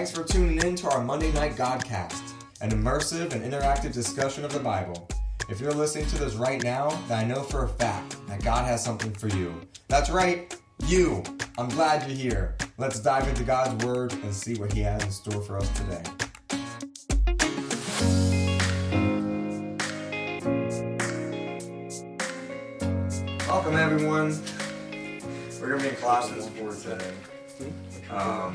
Thanks for tuning in to our Monday Night Godcast, an immersive and interactive discussion of the Bible. If you're listening to this right now, then I know for a fact that God has something for you. That's right, you. I'm glad you're here. Let's dive into God's Word and see what He has in store for us today. Welcome, everyone. We're going to be in Colossians 4 today. I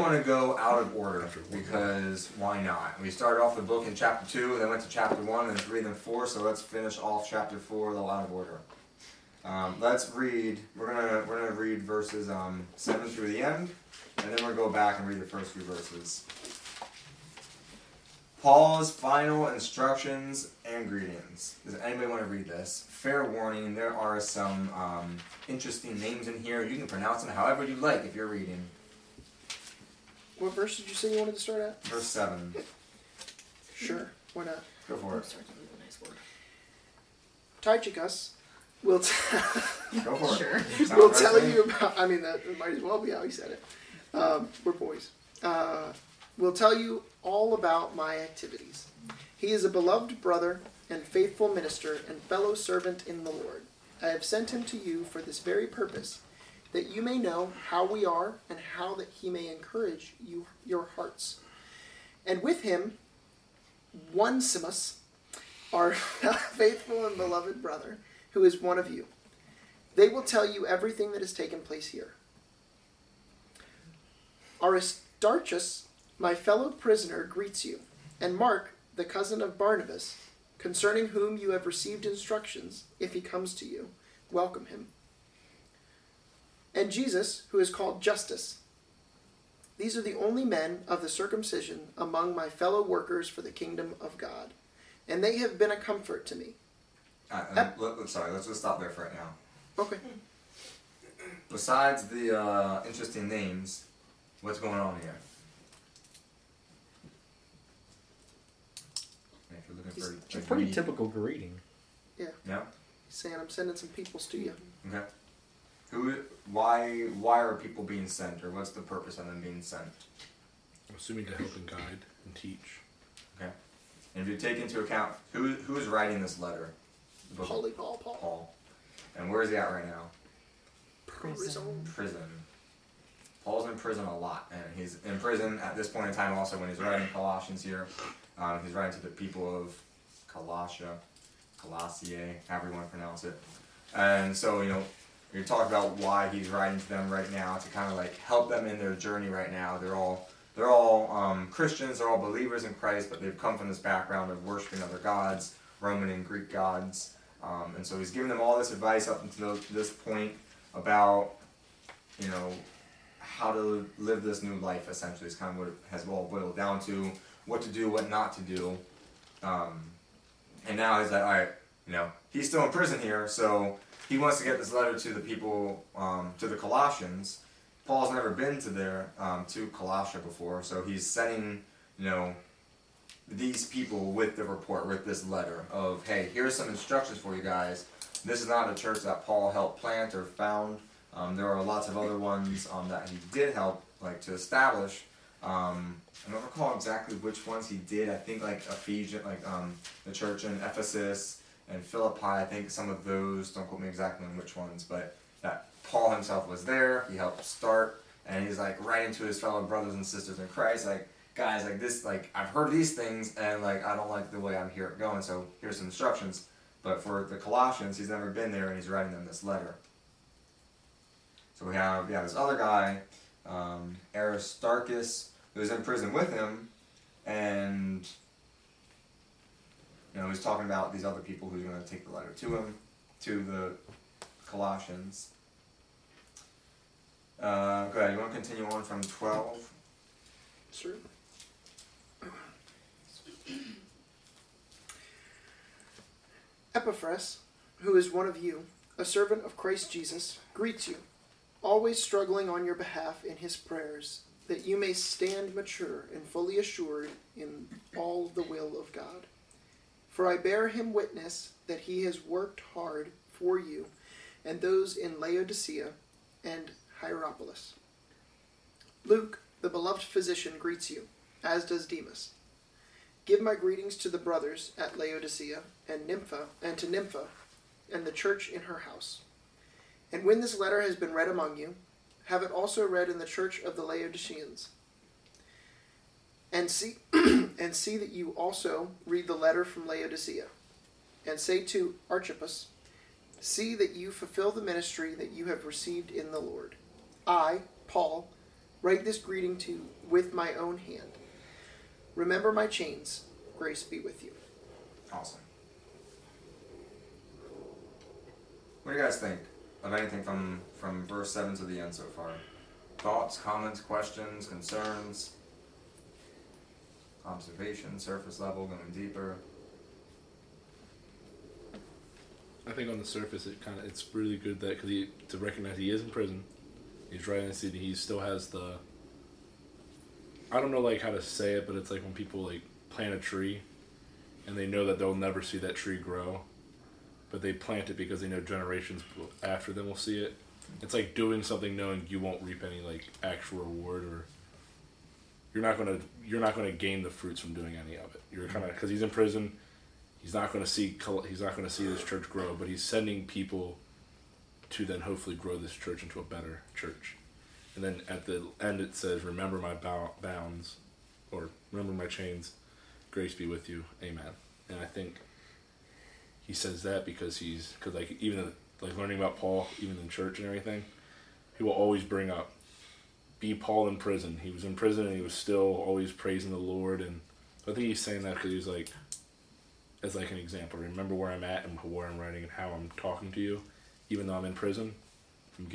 want to go out of order because why not? We started off the book in chapter 2 and then went to chapter 1 and 3 and then 4, so let's finish off chapter 4 with a lot of order. Let's read, we're gonna read verses 7 through the end, and then we're going to go back and read the first few verses. Paul's final instructions and greetings. Does anybody want to read this? Fair warning, there are some interesting names in here. You can pronounce them however you like if you're reading. What verse did you say you wanted to start at? Verse 7. Sure, why not? Go for it. Tychicus will tell you about... I mean, that it might as well be how he said it. We're boys. Will tell you all about my activities. He is a beloved brother and faithful minister and fellow servant in the Lord. I have sent him to you for this very purpose, that you may know how we are and how that he may encourage you, your hearts. And with him, Onesimus, our faithful and beloved brother, who is one of you. They will tell you everything that has taken place here. Aristarchus, my fellow prisoner, greets you, and Mark, the cousin of Barnabas, concerning whom you have received instructions, if he comes to you, welcome him. And Jesus, who is called Justus. These are the only men of the circumcision among my fellow workers for the kingdom of God, and they have been a comfort to me. Let's just stop there for right now. Okay. Besides the interesting names, what's going on here? It's a pretty typical greeting. Yeah. Yeah. He's saying, I'm sending some peoples to you. Okay. Why are people being sent, or what's the purpose of them being sent? I'm assuming to help and guide and teach. Okay. And if you take into account, who is writing this letter? Paul. And where is he at right now? Prison. Paul's in prison a lot, and he's in prison at this point in time also when he's writing Colossians here. He's writing to the people of Colossae, however you want to pronounce it. And so, we talk about why he's writing to them right now to kind of like help them in their journey right now. They're all Christians, they're all believers in Christ, but they've come from this background of worshiping other gods, Roman and Greek gods. And so he's giving them all this advice up until this point about, how to live this new life, essentially. It's kind of what it has all boiled down to. What to do, what not to do. And now he's like, all right, he's still in prison here, so he wants to get this letter to the people, to the Colossians. Paul's never been to Colossae before, so he's sending, these people with the report, with this letter of, hey, here's some instructions for you guys. This is not a church that Paul helped plant or found. There are lots of other ones that he did help to establish. I don't recall exactly which ones he did. I think Ephesians, the church in Ephesus and Philippi. I think some of those, don't quote me exactly on which ones, but that Paul himself was there. He helped start, and he's writing to his fellow brothers and sisters in Christ, guys, this, I've heard these things, and I don't like the way I'm here going. So here's some instructions. But for the Colossians, he's never been there, and he's writing them this letter. So we have this other guy. Aristarchus, who was in prison with him, and he's talking about these other people who's going to take the letter to him, to the Colossians. Go ahead, you want to continue on from 12? Sure. Epaphras, who is one of you, a servant of Christ Jesus, greets you, always struggling on your behalf in his prayers, that you may stand mature and fully assured in all the will of God. For I bear him witness that he has worked hard for you and those in Laodicea and Hierapolis. Luke, the beloved physician, greets you, as does Demas. Give my greetings to the brothers at Laodicea and to Nympha and the church in her house. And when this letter has been read among you, have it also read in the church of the Laodiceans. And see that you also read the letter from Laodicea. And say to Archippus, see that you fulfill the ministry that you have received in the Lord. I, Paul, write this greeting to you with my own hand. Remember my chains. Grace be with you. Awesome. What do you guys think of anything from verse 7 to the end so far? Thoughts, comments, questions, concerns, observation, surface level, going deeper? I think on the surface it's really good that to recognize he is in prison. He's right in the city. He still has the... I don't know how to say it, but it's like when people plant a tree and they know that they'll never see that tree grow, but they plant it because they know generations after them will see it. It's like doing something knowing you won't reap any actual reward, or you're not going to gain the fruits from doing any of it. You're kind of, because he's in prison, he's not going to see this church grow, but he's sending people to then hopefully grow this church into a better church. And then at the end it says, remember my bounds, or remember my chains, grace be with you, amen. And I think he says that because even learning about Paul, even in church and everything, he will always bring up, be Paul in prison. He was in prison and he was still always praising the Lord, and I think he's saying that because he's as an example, remember where I'm at and where I'm writing and how I'm talking to you, even though I'm in prison, I'm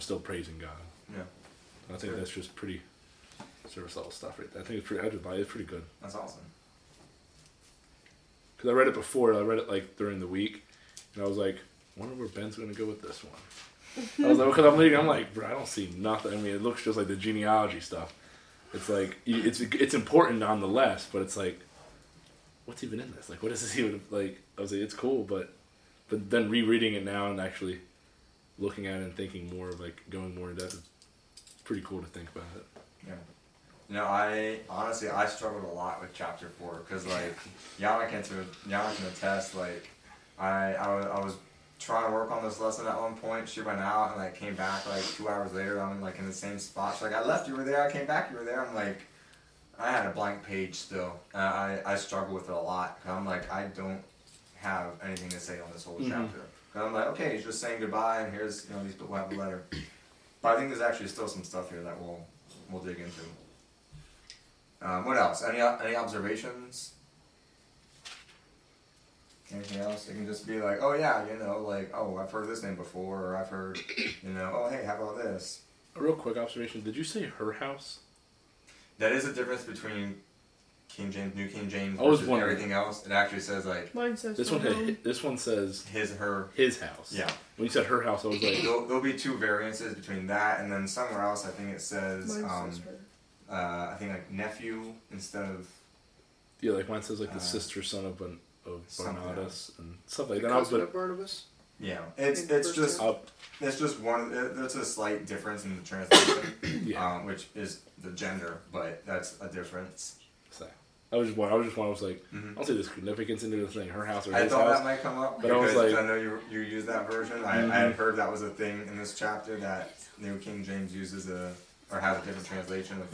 still praising God. Yeah, I think that's just pretty service level stuff right there. I think it's pretty good. That's awesome. Because I read it before. I read it during the week, and I was like, I wonder where Ben's going to go with this one. I was like, because I'm like, bro, I don't see nothing. I mean, it looks just like the genealogy stuff. It's it's important nonetheless, but it's what's even in this? What is this even ? I was like, it's cool, but then rereading it now and actually looking at it and thinking more of going more in depth, it's pretty cool to think about it. Yeah. I struggled a lot with chapter 4 because Yana can attest, I was trying to work on this lesson at one point. She went out and came back 2 hours later. I'm in the same spot. She's I left, you were there. I came back, you were there. I'm I had a blank page still. I struggle with it a lot. I'm I don't have anything to say on this whole chapter. And I'm okay, he's just saying goodbye, and here's, these people have a letter. But I think there's actually still some stuff here that we'll dig into. What else? Any observations? Anything else? It can just be oh, I've heard this name before, or I've heard, oh, hey, how about this? A real quick observation. Did you say her house? That is a difference between King James, New King James, versus everything else. It actually says mine says this one. This one says his house. Yeah. When you said her house, I was there'll be two variances between that and then somewhere else. I think it says I think nephew instead of. Yeah, mine says the sister son of Barnabas and stuff like that. Cousin of Barnabas. Yeah, it's a slight difference in the translation, which is the gender, but that's a difference. So. I was just I don't see the significance into this thing, her house or his house. I thought that might come up, but I know you use that version. I had heard that was a thing in this chapter, that New King James uses or has a different translation of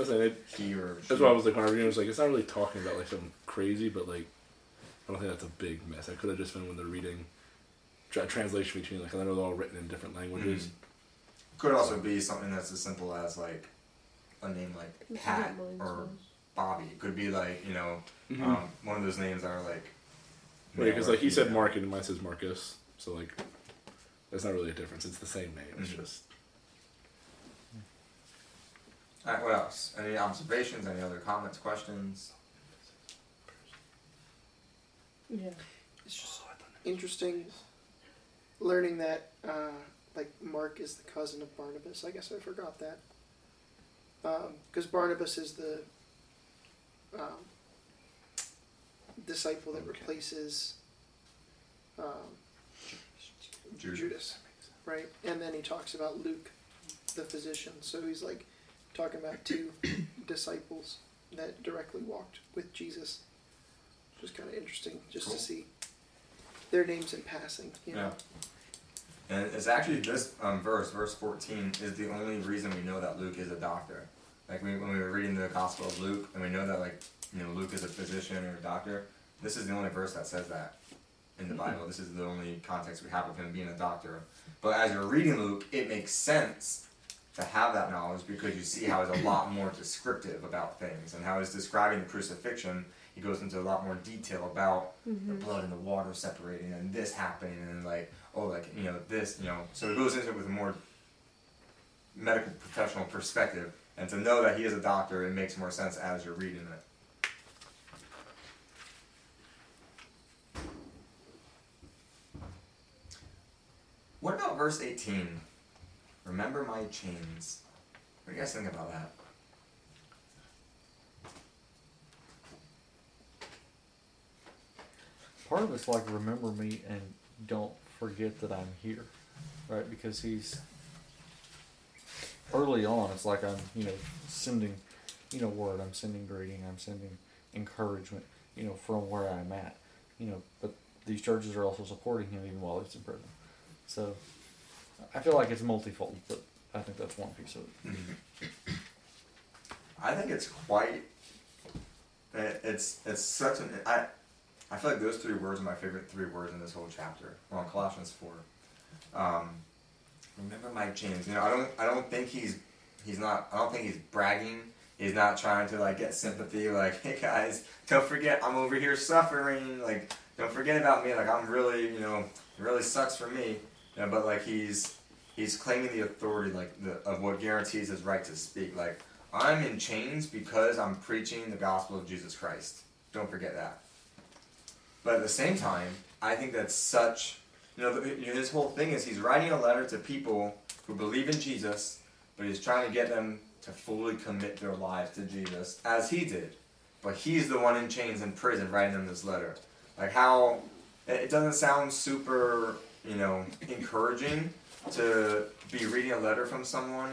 he or she. That's why I was when I read it, I was it's not really talking about something crazy, but I don't think that's a big mess. I could have just been when they're reading translation between, I know they're all written in different languages. Mm-hmm. Could also be something that's as simple as a name like Pat or Bobby. It could be one of those names that are because he said Mark and mine says Marcus, so there's not really a difference. It's the same name. It's just. All right. What else? Any observations? Any other comments? Questions? Yeah, it's just interesting learning that Mark is the cousin of Barnabas. I guess I forgot that. Because Barnabas is the disciple that replaces Judas, right? And then he talks about Luke, the physician. So he's talking about two disciples that directly walked with Jesus. Which was kind of interesting just to see their names in passing. You know? Yeah. And it's actually this verse 14, is the only reason we know that Luke is a doctor. Like when we were reading the Gospel of Luke, and we know that Luke is a physician or a doctor, this is the only verse that says that in the Bible. This is the only context we have of him being a doctor. But as you're reading Luke, it makes sense to have that knowledge because you see how he's a lot more descriptive about things and how he's describing the crucifixion. He goes into a lot more detail about the blood and the water separating and this happening and So he goes into it with a more medical professional perspective. And to know that he is a doctor, it makes more sense as you're reading it. What about verse 18? Remember my chains. What do you guys think about that? Part of it's like, remember me and don't forget that I'm here, right? Because he's, early on, it's like I'm, sending, word, I'm sending greeting, I'm sending encouragement, from where I'm at, but these churches are also supporting him even while he's in prison. So, I feel like it's multifold, but I think that's one piece of it. I think it's quite. It's such an. I feel like those three words are my favorite three words in this whole chapter. Well, in Colossians 4. Remember my chains. I don't think he's bragging. He's not trying to get sympathy. Hey guys, don't forget I'm over here suffering. Don't forget about me. I'm really it really sucks for me. Yeah, but he's claiming the authority of what guarantees his right to speak. I'm in chains because I'm preaching the gospel of Jesus Christ. Don't forget that. But at the same time, I think that's such his whole thing is he's writing a letter to people who believe in Jesus, but he's trying to get them to fully commit their lives to Jesus as he did. But he's the one in chains in prison writing them this letter. How it doesn't sound super encouraging to be reading a letter from someone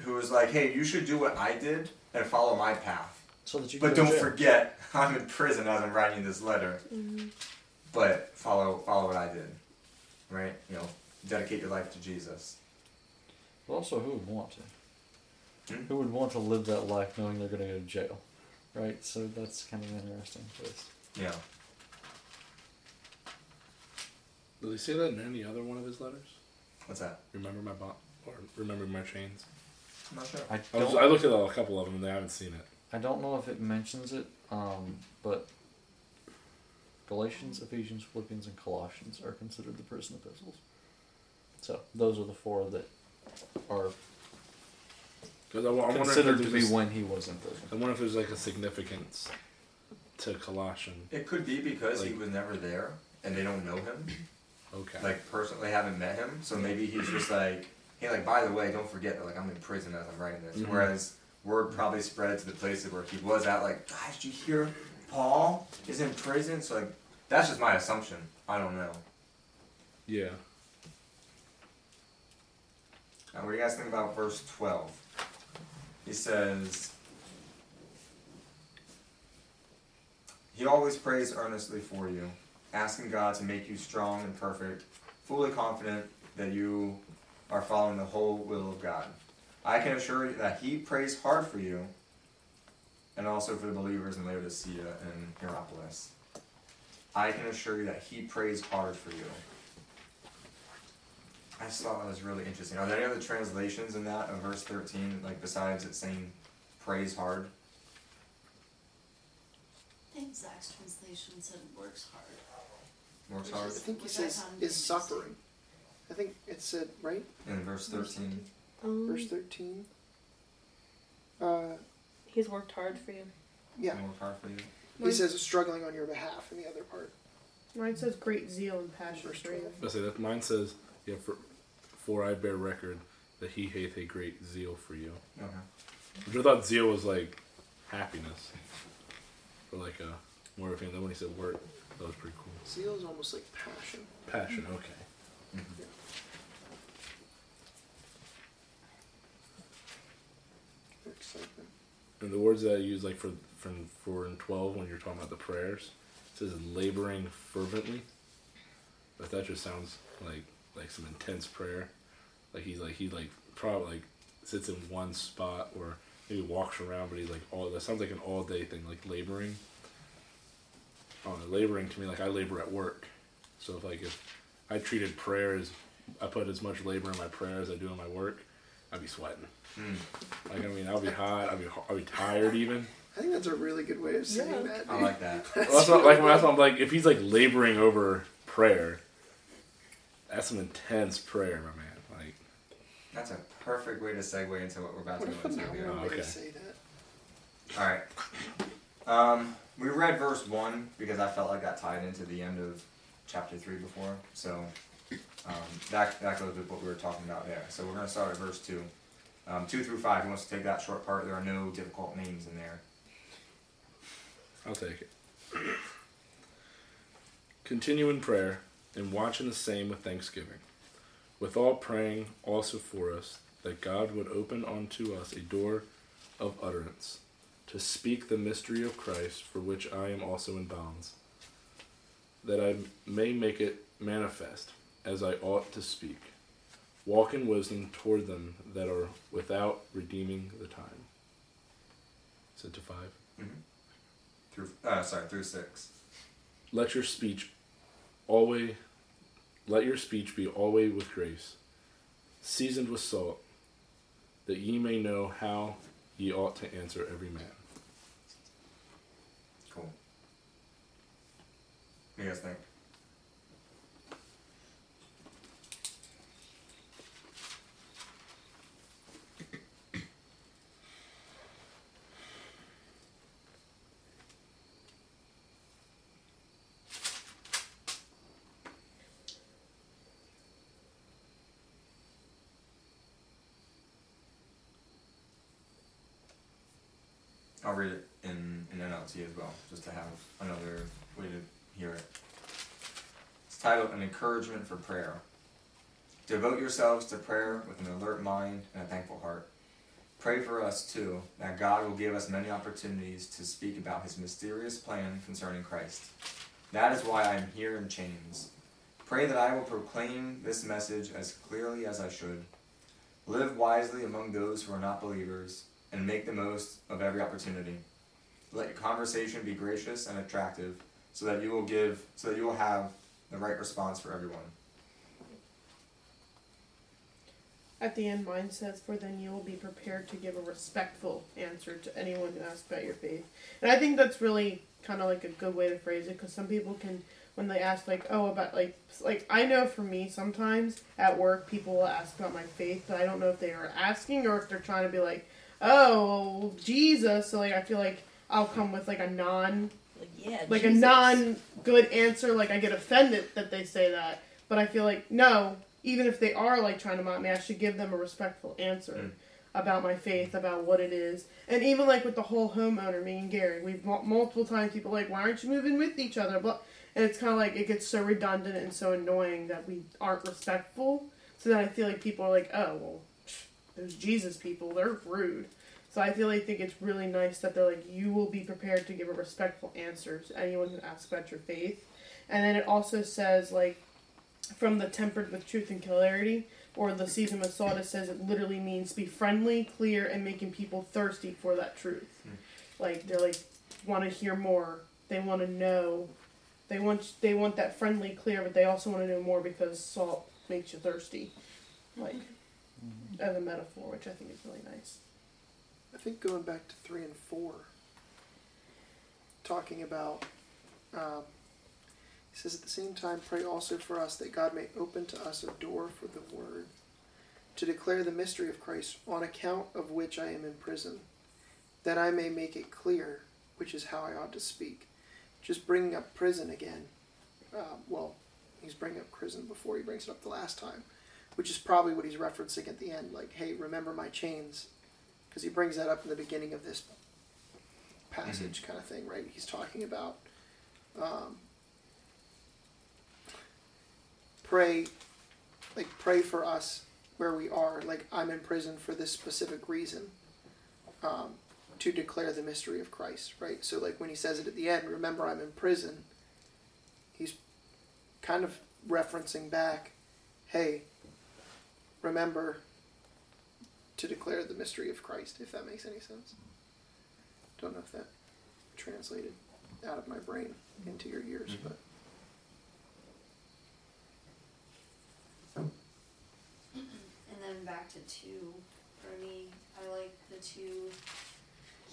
who is hey, you should do what I did and follow my path. So that you but don't forget, I'm in prison as I'm writing this letter. Mm-hmm. But follow what I did, right? Dedicate your life to Jesus. But also, who would want to? Hmm? Who would want to live that life knowing they're going to go to jail, right? So that's kind of an interesting place. Yeah. Do they say that in any other one of his letters? What's that? Remember my chains? I'm not sure. I looked at a couple of them and I haven't seen it. I don't know if it mentions it, but Galatians, Ephesians, Philippians, and Colossians are considered the prison epistles. So those are the four that are considered to be when he was in prison. I wonder if there's a significance to Colossians. It could be because he was never there and they don't know him. Okay. Personally haven't met him, so maybe he's just hey, by the way, don't forget that I'm in prison as I'm writing this. Mm-hmm. Whereas word probably spread to the places where he was at, guys, did you hear Paul is in prison? So that's just my assumption. I don't know. Yeah. Now, what do you guys think about verse 12? He says, he always prays earnestly for you, asking God to make you strong and perfect, fully confident that you are following the whole will of God. I can assure you that he prays hard for you, and also for the believers in Laodicea and Hierapolis. I can assure you that he prays hard for you. I just thought that was really interesting. Are there any other translations in that, of verse 13, besides it saying prays hard? I think Zach's translation said works hard. Works hard? I think he says is suffering. I think it said, right? In verse 13. Verse 13. He's worked hard for you. Yeah. He's worked hard for you. He says struggling on your behalf in the other part. Mine says great zeal and passion for you. I say that mine says, yeah, for I bear record that he hath a great zeal for you. Okay. Which I thought zeal was happiness. Or a more of a thing. When he said work, that was pretty cool. Zeal is almost like passion. Passion, okay. Mm-hmm. Yeah. the words that I use, like from 4 and 12, when you're talking about the prayers, it says laboring fervently. But that just sounds like some intense prayer. Like he probably sits in one spot, or maybe walks around, but he's like all that sounds like an all day thing, like laboring. Laboring to me, like I labor at work. So if I treated prayer as I put as much labor in my prayer as I do in my work, I'd be sweating. I'll be hot. I'll be tired even. I think that's a really good way of saying that. Dude. I like that. That's if he's laboring over prayer, that's an intense prayer, my man. That's a perfect way to segue into what we're about to go into. All right. We read verse 1 because I felt like that tied into the end of chapter 3 before. So that goes with what we were talking about there. So we're going to start at verse 2. 2 through 5, who wants to take that short part? There are no difficult names in there. I'll take it. Continue in prayer and watch in the same with thanksgiving. With all praying also for us, that God would open unto us a door of utterance, to speak the mystery of Christ, for which I am also in bonds, that I may make it manifest, as I ought to speak. Walk in wisdom toward them that are without, redeeming the time. Is it to 5? Mm-hmm. Through 6. Let your speech be always with grace, seasoned with salt, that ye may know how ye ought to answer every man. Cool. What do you guys think? I'll read it in NLT as well, just to have another way to hear it. It's titled An Encouragement for Prayer. Devote yourselves to prayer with an alert mind and a thankful heart. Pray for us, too, that God will give us many opportunities to speak about His mysterious plan concerning Christ. That is why I am here in chains. Pray that I will proclaim this message as clearly as I should. Live wisely among those who are not believers, and make the most of every opportunity. Let your conversation be gracious and attractive, so that you will have the right response for everyone. At the end, mine says, "For then you will be prepared to give a respectful answer to anyone who asks about your faith." And I think that's really kind of a good way to phrase it, because some people can, when they ask I know for me sometimes at work people will ask about my faith, but I don't know if they are asking or if they're trying to be oh, Jesus. So, I feel I'll come with, a non... a non-good answer. I get offended that they say that. But I feel no, even if they are, trying to mock me, I should give them a respectful answer about my faith, about what it is. And even, with the whole homeowner, me and Gary, we've multiple times people why aren't you moving with each other? But, and it's kind of it gets so redundant and so annoying that we aren't respectful. So then I feel people are those Jesus people, they're rude. So I think it's really nice that they're you will be prepared to give a respectful answer to anyone who asks about your faith. And then it also says, from the tempered with truth and clarity, or the season with salt, it says it literally means be friendly, clear, and making people thirsty for that truth. They're want to hear more. They want to know. They want that friendly, clear, but they also want to know more because salt makes you thirsty. As a metaphor, which I think is really nice. I think going back to 3 and 4, talking about, it says, at the same time, pray also for us that God may open to us a door for the word, to declare the mystery of Christ, on account of which I am in prison, that I may make it clear, which is how I ought to speak. Just bringing up prison again. He's bringing up prison before he brings it up the last time, which is probably what he's referencing at the end, hey, remember my chains, because he brings that up in the beginning of this passage kind of thing, right? He's talking about pray for us where we are, I'm in prison for this specific reason, to declare the mystery of Christ, right? So like when he says it at the end, remember I'm in prison, he's kind of referencing back, hey, remember to declare the mystery of Christ, if that makes any sense. Don't know if that translated out of my brain into your ears, but... And then back to 2, for me, I like the 2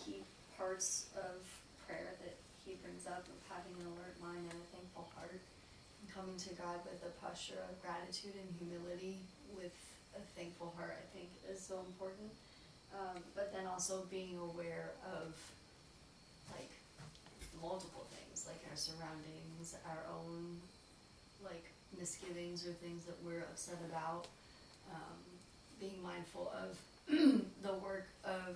key parts of prayer that he brings up of having an alert mind and a thankful heart, and coming to God with a posture of gratitude and humility with a thankful heart, I think is so important. But then also being aware of like multiple things, like our surroundings, our own like misgivings or things that we're upset about, being mindful of the work of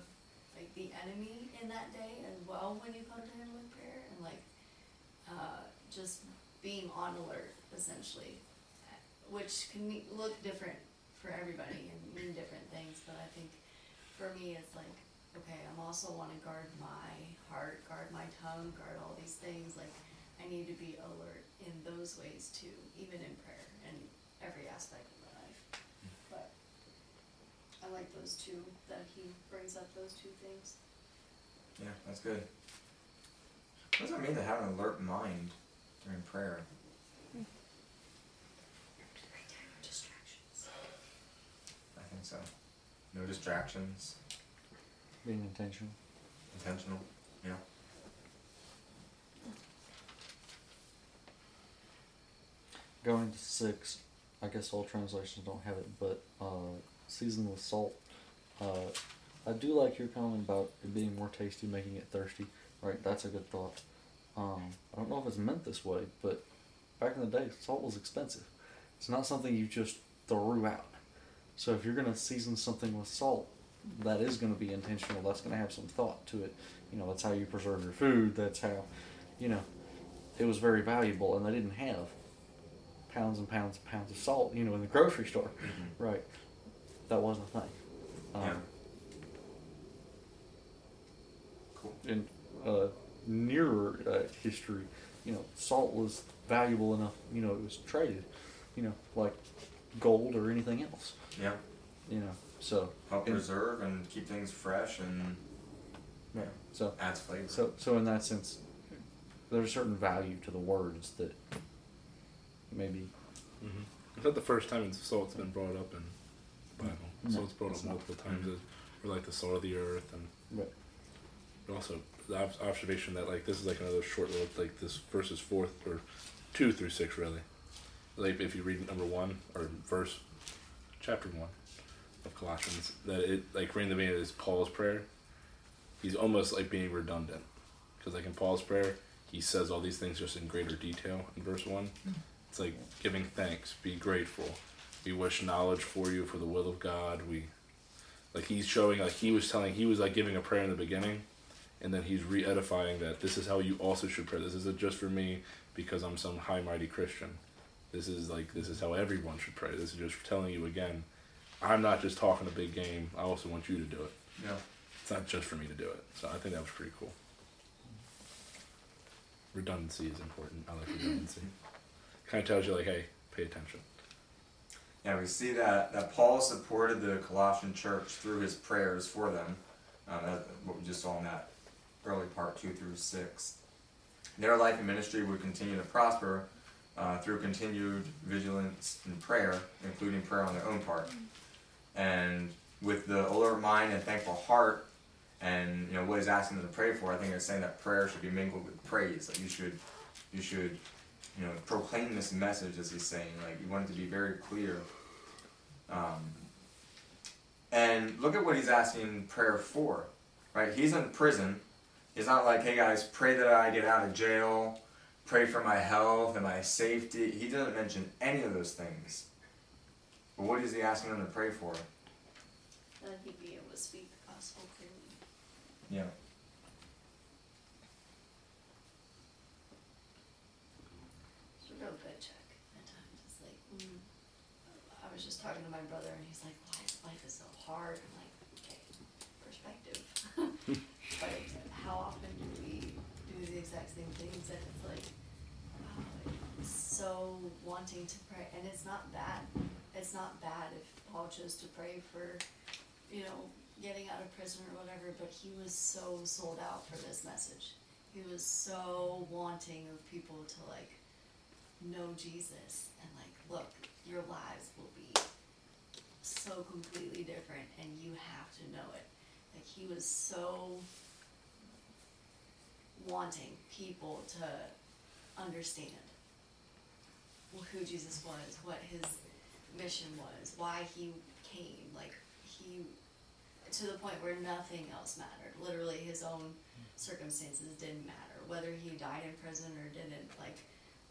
like the enemy in that day as well when you come to him with prayer, and like just being on alert essentially, which can look different for everybody and mean different things, but I think for me it's like, okay, I'm also want to guard my heart, guard my tongue, guard all these things. Like, I need to be alert in those ways too, even in prayer and every aspect of my life. But I like those 2, that he brings up those 2 things. Yeah, that's good. What does it mean to have an alert mind during prayer? So, no distractions. Being intentional. Intentional, yeah. Going to 6, I guess all translations don't have it, but seasoned with salt. I do like your comment about it being more tasty, making it thirsty. Right, that's a good thought. I don't know if it's meant this way, but back in the day, salt was expensive. It's not something you just threw out. So if you're going to season something with salt, that is going to be intentional. That's going to have some thought to it. You know, that's how you preserve your food. That's how, you know, it was very valuable. And they didn't have pounds and pounds and pounds of salt, you know, in the grocery store. Mm-hmm. Right. That wasn't a thing. Yeah. Cool. In nearer history, you know, salt was valuable enough, you know, it was traded, you know, like... gold or anything else. Yeah. You know, so help preserve and keep things fresh, and yeah, so adds flavor. So in that sense, there's a certain value to the words that maybe. Mm-hmm. It's not the first time salt's been brought up in the Bible. No, salt's brought up multiple times. Mm-hmm. Or like the salt of the earth, and right. But also the observation that like this is like another short little like this verses 4 or 2 through 6 really. Like if you read number 1 or verse, chapter 1 of Colossians, that it like rang to me as Paul's prayer. He's almost like being redundant, because like in Paul's prayer, he says all these things just in greater detail in verse 1. It's like giving thanks, be grateful, we wish knowledge for you for the will of God. We like he's showing like he was like giving a prayer in the beginning, and then he's re-edifying that this is how you also should pray. This isn't just for me because I'm some high mighty Christian. This is how everyone should pray. This is just telling you again, I'm not just talking a big game. I also want you to do it. Yeah. It's not just for me to do it. So I think that was pretty cool. Redundancy is important. I like redundancy. Kind of tells you like, hey, pay attention. Yeah, we see that Paul supported the Colossian church through his prayers for them. That's what we just saw in that early part 2 through 6. Their life and ministry would continue to prosper through continued vigilance and prayer, including prayer on their own part. And with the alert mind and thankful heart, and you know what he's asking them to pray for, I think it's saying that prayer should be mingled with praise. Like you should, you know, proclaim this message, as he's saying. Like you want it to be very clear. And look at what he's asking prayer for. Right? He's in prison. He's not like, hey guys, pray that I get out of jail. Pray for my health and my safety. He doesn't mention any of those things. But what is he asking them to pray for? That he'd be able to speak the gospel clearly. Yeah. It's a real gut check at times. It's like, I was just talking to my brother and he's like, why is life so hard? I'm like, okay, perspective. like, how often do we do the exact same things? And it's like, wow, it's so wanting to pray. And it's not bad. It's not bad if Paul chose to pray for, you know, getting out of prison or whatever, but he was so sold out for this message. He was so wanting of people to, like, know Jesus and, like, look, your lives will be so completely different and you have to know it. Like, he was so wanting people to understand who Jesus was, what his mission was, why he came. Like, he, to the point where nothing else mattered. Literally his own circumstances didn't matter. Whether he died in prison or didn't, like,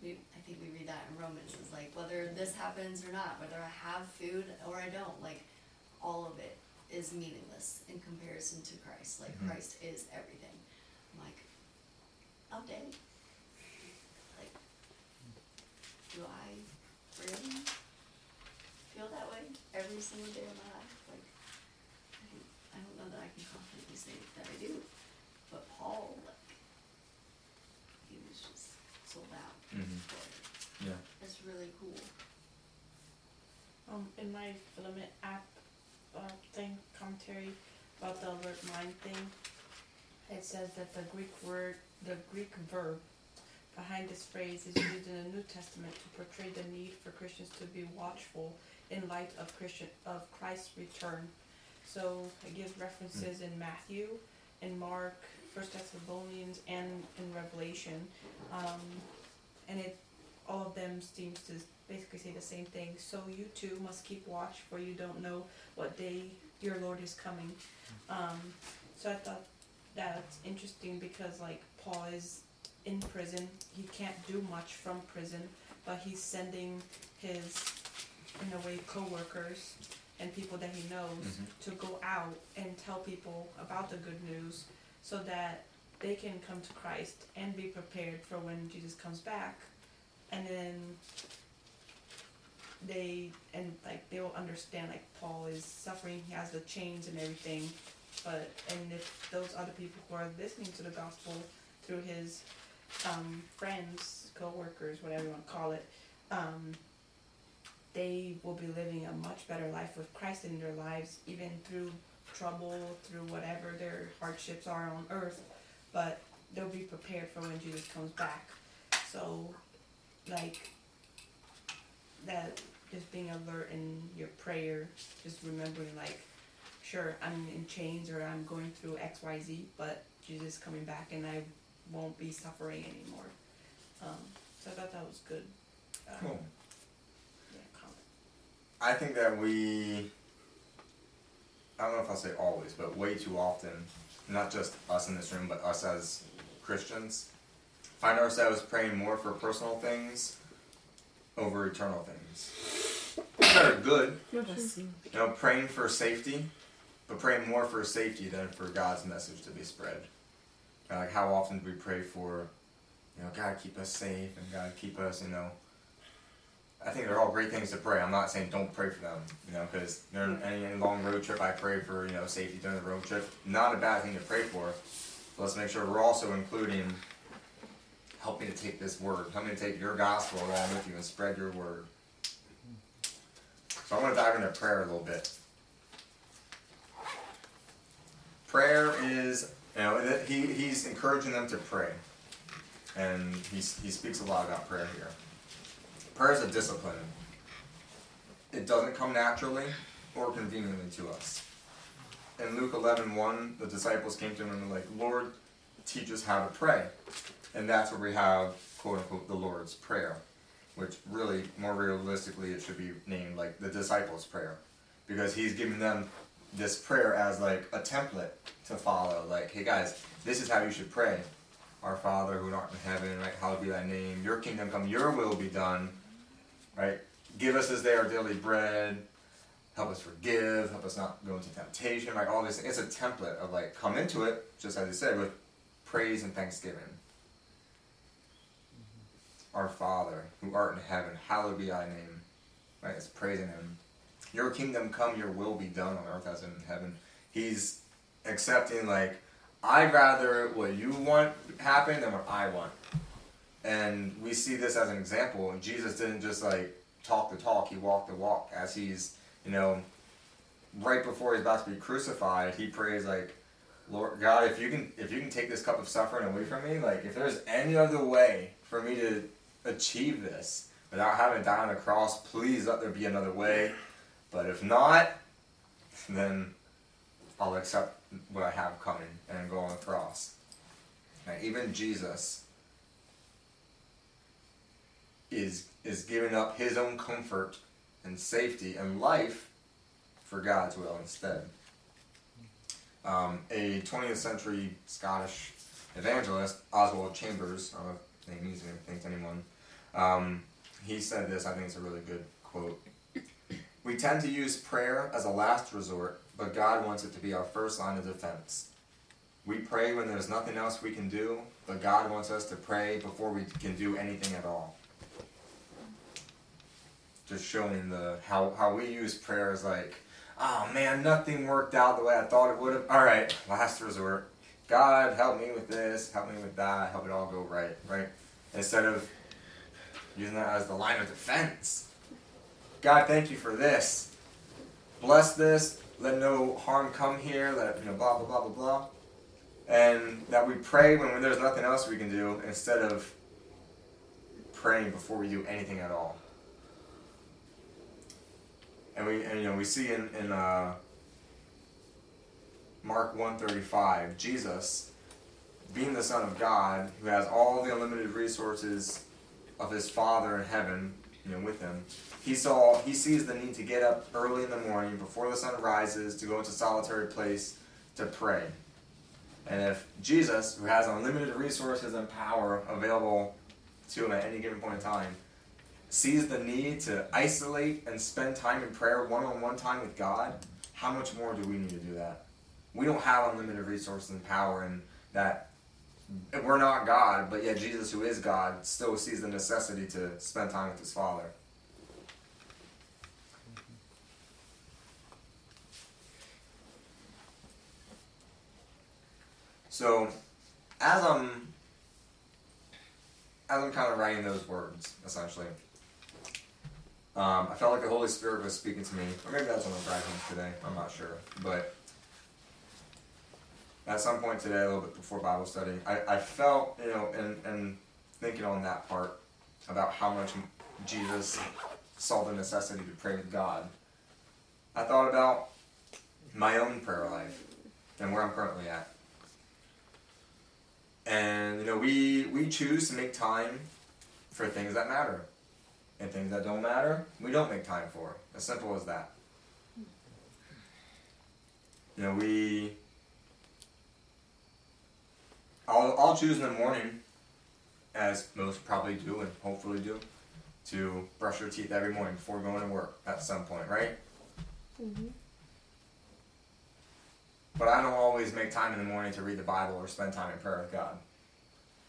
I think we read that in Romans. It's like, whether this happens or not, whether I have food or I don't, like, all of it is meaningless in comparison to Christ. Like, mm-hmm. Christ is everything. I'm like, okay. Like, do I really feel that way every single day of my life? Like, I don't know that I can confidently say that I do. But Paul, like, he was just sold out. Mm-hmm. Yeah. That's really cool. In my Filament app thing, commentary about the alert mind thing, it says that the Greek verb behind this phrase is used in the New Testament to portray the need for Christians to be watchful in light of Christ's return. So it gives references in Matthew, in Mark, 1 Thessalonians, and in Revelation. And it, all of them seems to basically say the same thing. So you too must keep watch, for you don't know what day your Lord is coming. So I thought that's interesting because, like, Paul is in prison. He can't do much from prison, but he's sending his, in a way, co-workers and people that he knows to go out and tell people about the good news so that they can come to Christ and be prepared for when Jesus comes back, and then they will understand, like, Paul is suffering, he has the chains and everything, but and if those other people who are listening to the gospel through his friends, co-workers, whatever you want to call it, they will be living a much better life with Christ in their lives, even through trouble, through whatever their hardships are on earth, but they'll be prepared for when Jesus comes back. So, like, that, just being alert in your prayer, just remembering, like, sure, I'm in chains or I'm going through XYZ, but Jesus is coming back and I won't be suffering anymore. So I thought that was good. Cool. I think that we, I don't know if I'll say always, but way too often, not just us in this room, but us as Christians, find ourselves praying more for personal things over eternal things. That are good. Praying for safety, but praying more for safety than for God's message to be spread. Like, how often do we pray for, God keep us safe and God keep us, I think they're all great things to pray. I'm not saying don't pray for them, because any long road trip I pray for, safety during the road trip. Not a bad thing to pray for. But let's make sure we're also including, help me to take this word. Help me to take your gospel along with you and spread your word. So I want to dive into prayer a little bit. Prayer is, he's encouraging them to pray. And he speaks a lot about prayer here. Prayer is a discipline. It doesn't come naturally or conveniently to us. In Luke 11:1, the disciples came to him and were like, Lord, teach us how to pray. And that's where we have, quote unquote, the Lord's Prayer, which really, more realistically, it should be named like the disciples' prayer, because he's giving them this prayer as like a template to follow. Like, hey guys, this is how you should pray. Our Father who art in heaven, right? Hallowed be thy name. Your kingdom come, your will be done. Right? Give us this day our daily bread. Help us forgive. Help us not go into temptation. Like, all these things. It's a template of, like, come into it, just as you said, with praise and thanksgiving. Our Father who art in heaven, hallowed be thy name. Right? It's praising him. Your kingdom come, your will be done on earth as in heaven. He's accepting, like, I'd rather what you want happen than what I want. And we see this as an example. And Jesus didn't just like talk the talk, he walked the walk. As he's, right before he's about to be crucified, he prays like, Lord God, if you can take this cup of suffering away from me, like if there's any other way for me to achieve this without having to die on the cross, please let there be another way. But if not, then I'll accept what I have coming and go on the cross. Now, even Jesus is giving up his own comfort and safety and life for God's will instead. A 20th century Scottish evangelist, Oswald Chambers, I don't know if they means anything to anyone, he said this, I think it's a really good quote. We tend to use prayer as a last resort, but God wants it to be our first line of defense. We pray when there's nothing else we can do, but God wants us to pray before we can do anything at all. Just showing how we use prayer as like, oh man, nothing worked out the way I thought it would have. All right, last resort. God, help me with this, help me with that, help it all go right, right? Instead of using that as the line of defense. God, thank you for this. Bless this. Let no harm come here. Let blah, blah, blah, blah, blah. And that we pray when there's nothing else we can do instead of praying before we do anything at all. And we see in Mark 1:35, Jesus, being the Son of God, who has all the unlimited resources of his Father in heaven, with him, he sees the need to get up early in the morning before the sun rises to go into a solitary place to pray. And if Jesus, who has unlimited resources and power available to him at any given point in time, sees the need to isolate and spend time in prayer one-on-one time with God, how much more do we need to do that? We don't have unlimited resources and power, and that we're not God, but yet Jesus, who is God, still sees the necessity to spend time with his Father. So, as I'm kind of writing those words, essentially, I felt like the Holy Spirit was speaking to me, or maybe that's when I'm writing today, I'm not sure, but at some point today, a little bit before Bible study, I felt, and thinking on that part, about how much Jesus saw the necessity to pray with God, I thought about my own prayer life, and where I'm currently at. And, we choose to make time for things that matter. And things that don't matter, we don't make time for. As simple as that. I'll choose in the morning, as most probably do and hopefully do, to brush your teeth every morning before going to work at some point, right? Mm-hmm. But I don't always make time in the morning to read the Bible or spend time in prayer with God.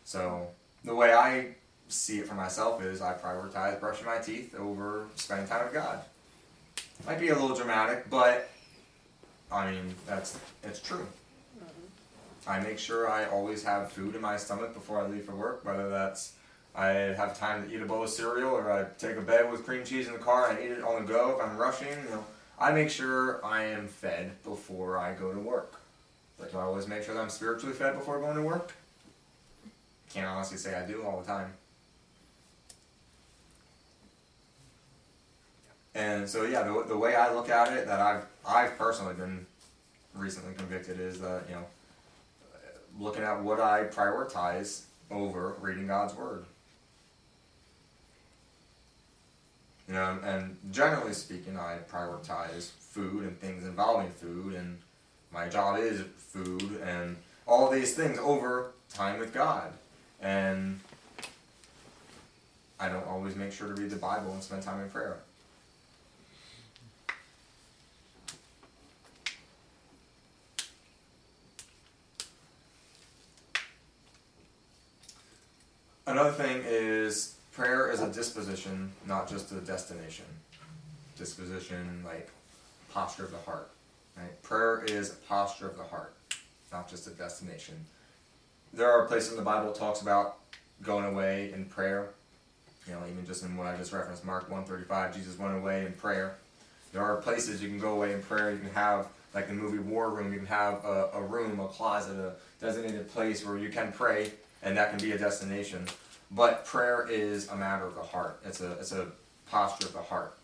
So the way I see it for myself is I prioritize brushing my teeth over spending time with God. Might be a little dramatic, but it's true. I make sure I always have food in my stomach before I leave for work, whether that's I have time to eat a bowl of cereal or I take a bed with cream cheese in the car and I eat it on the go if I'm rushing, I make sure I am fed before I go to work. Like, do I always make sure that I'm spiritually fed before going to work? Can't honestly say I do all the time. And so, the way I look at it, that I've personally been recently convicted is that, looking at what I prioritize over reading God's Word. And generally speaking, I prioritize food and things involving food, and my job is food, and all these things over time with God. And I don't always make sure to read the Bible and spend time in prayer. Another thing is, prayer is a disposition, not just a destination. Disposition, like posture of the heart. Right? Prayer is a posture of the heart. not just a destination. There are places in the Bible that talks about going away in prayer. You know, even just in what I just referenced, Mark 1:35, Jesus went away in prayer. There are places you can go away in prayer. You can have, like the movie War Room, you can have a room, a closet, a designated place where you can pray, and that can be a destination. But prayer is a matter of the heart. It's a posture of the heart.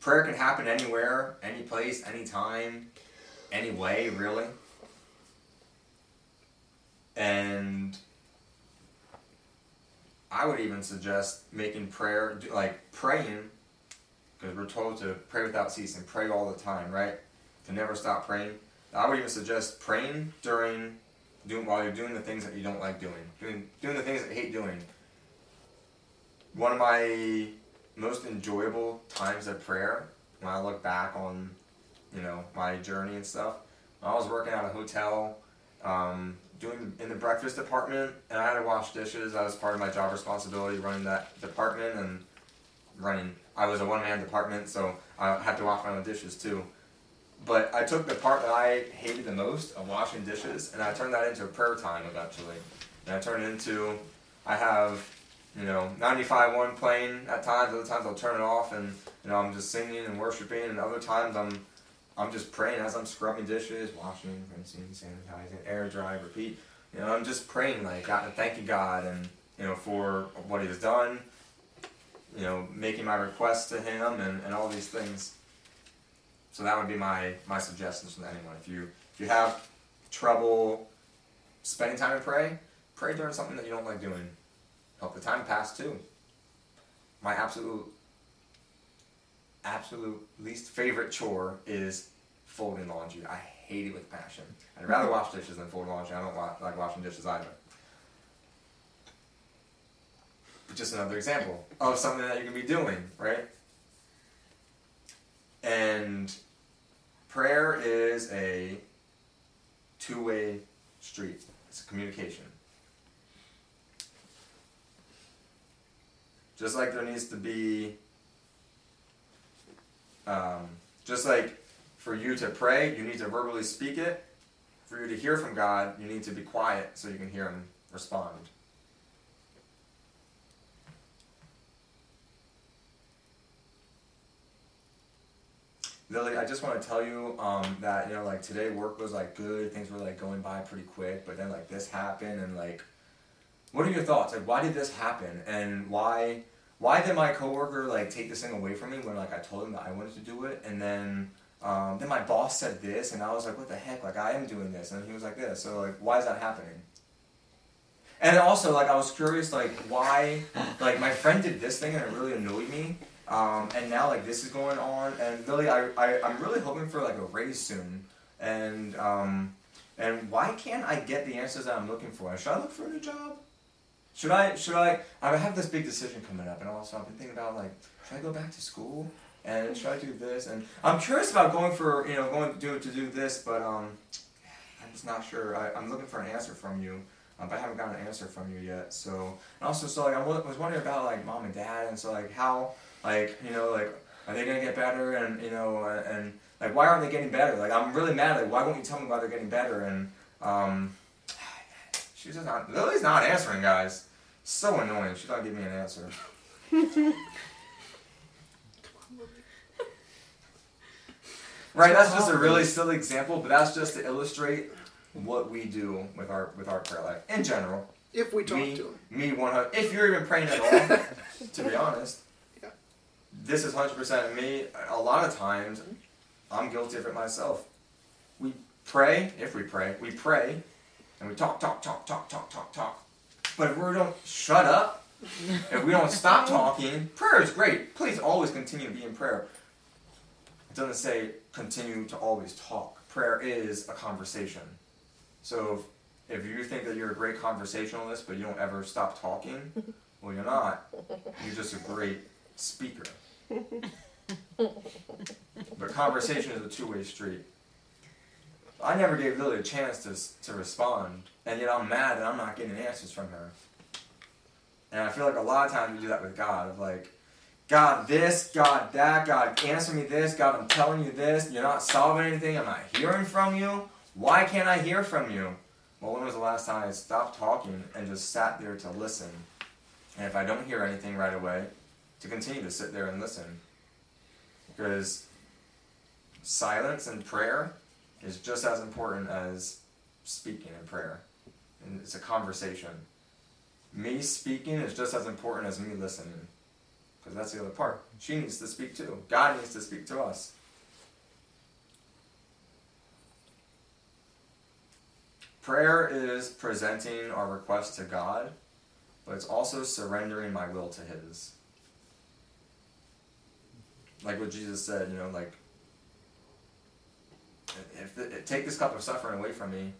Prayer can happen anywhere, any place, any time, any way, really. And I would even suggest making prayer, like praying, because we're told to pray without ceasing, pray all the time, right? To never stop praying. I would even suggest praying while you're doing the things that you don't like doing the things that you hate doing. One of my most enjoyable times of prayer, when I look back on, you know, my journey and stuff, I was working at a hotel, doing in the breakfast department, and I had to wash dishes. That was part of my job responsibility, running that department and running. I was a one-man department, so I had to wash my own dishes too. But I took the part that I hated the most of washing dishes, and I turned that into a prayer time eventually. And I turned it into, I have, you know, 95.1 playing at times. Other times I'll turn it off, and you know, I'm just singing and worshiping. And other times I'm just praying as I'm scrubbing dishes, washing, rinsing, sanitizing, air dry, repeat. You know, I'm just praying, like, thanking God, and you know, for what He has done. You know, making my requests to Him, and all these things. So that would be my suggestions to anyone. If you have trouble spending time to pray during something that you don't like doing. Help the time pass too. My absolute least favorite chore is folding laundry. I hate it with passion. I'd rather wash dishes than fold laundry. I don't like washing dishes either. But just another example of something that you can be doing, right? And prayer is a two-way street. It's a communication. Just like there needs to be, just like for you to pray, you need to verbally speak it. For you to hear from God, you need to be quiet so you can hear Him respond. Lily, I just want to tell you that, you know, like today work was like good, things were like going by pretty quick, but then like this happened, and like, what are your thoughts? Like, why did this happen? And why did my coworker like take this thing away from me when like I told him that I wanted to do it? And then my boss said this, and I was like, what the heck? Like, I am doing this, and he was like this. So like, why is that happening? And also like I was curious like why like my friend did this thing and it really annoyed me. And now, like, this is going on, and Lily, I'm really hoping for, like, a raise soon, and why can't I get the answers that I'm looking for? Should I look for a new job? I have this big decision coming up, and also I've been thinking about, like, should I go back to school, and should I do this, and I'm curious about going to do this, but, I'm just not sure. I'm looking for an answer from you. But I haven't gotten an answer from you yet. So, and also, so like I was wondering about like mom and dad, and so like how, like you know, like are they gonna get better? And you know, and like why aren't they getting better? Like I'm really mad. Like why won't you tell me why they're getting better? And she's just not. Lily's not answering, guys. So annoying. She's not giving me an answer. Right. That's just a really silly example, but that's just to illustrate what we do with our prayer life in general. If we talk to Him. If you're even praying at all, to be honest. Yeah. This is 100% me. A lot of times, I'm guilty of it myself. We pray, if we pray, and we talk. But if we don't shut up, if we don't stop talking, prayer is great. Please always continue to be in prayer. It doesn't say continue to always talk. Prayer is a conversation. So if you think that you're a great conversationalist, but you don't ever stop talking, well, you're not. You're just a great speaker. But conversation is a two-way street. I never gave Lily a chance to respond, and yet I'm mad that I'm not getting answers from her. And I feel like a lot of times we do that with God, of like, God this, God that, God answer me this, God I'm telling you this, you're not solving anything, I'm not hearing from you. Why can't I hear from you? Well, when was the last time I stopped talking and just sat there to listen? And if I don't hear anything right away, to continue to sit there and listen. Because silence in prayer is just as important as speaking in prayer. And it's a conversation. Me speaking is just as important as me listening. Because that's the other part. She needs to speak too. God needs to speak to us. Prayer is presenting our request to God, but it's also surrendering my will to His. Like what Jesus said, if take this cup of suffering away from me,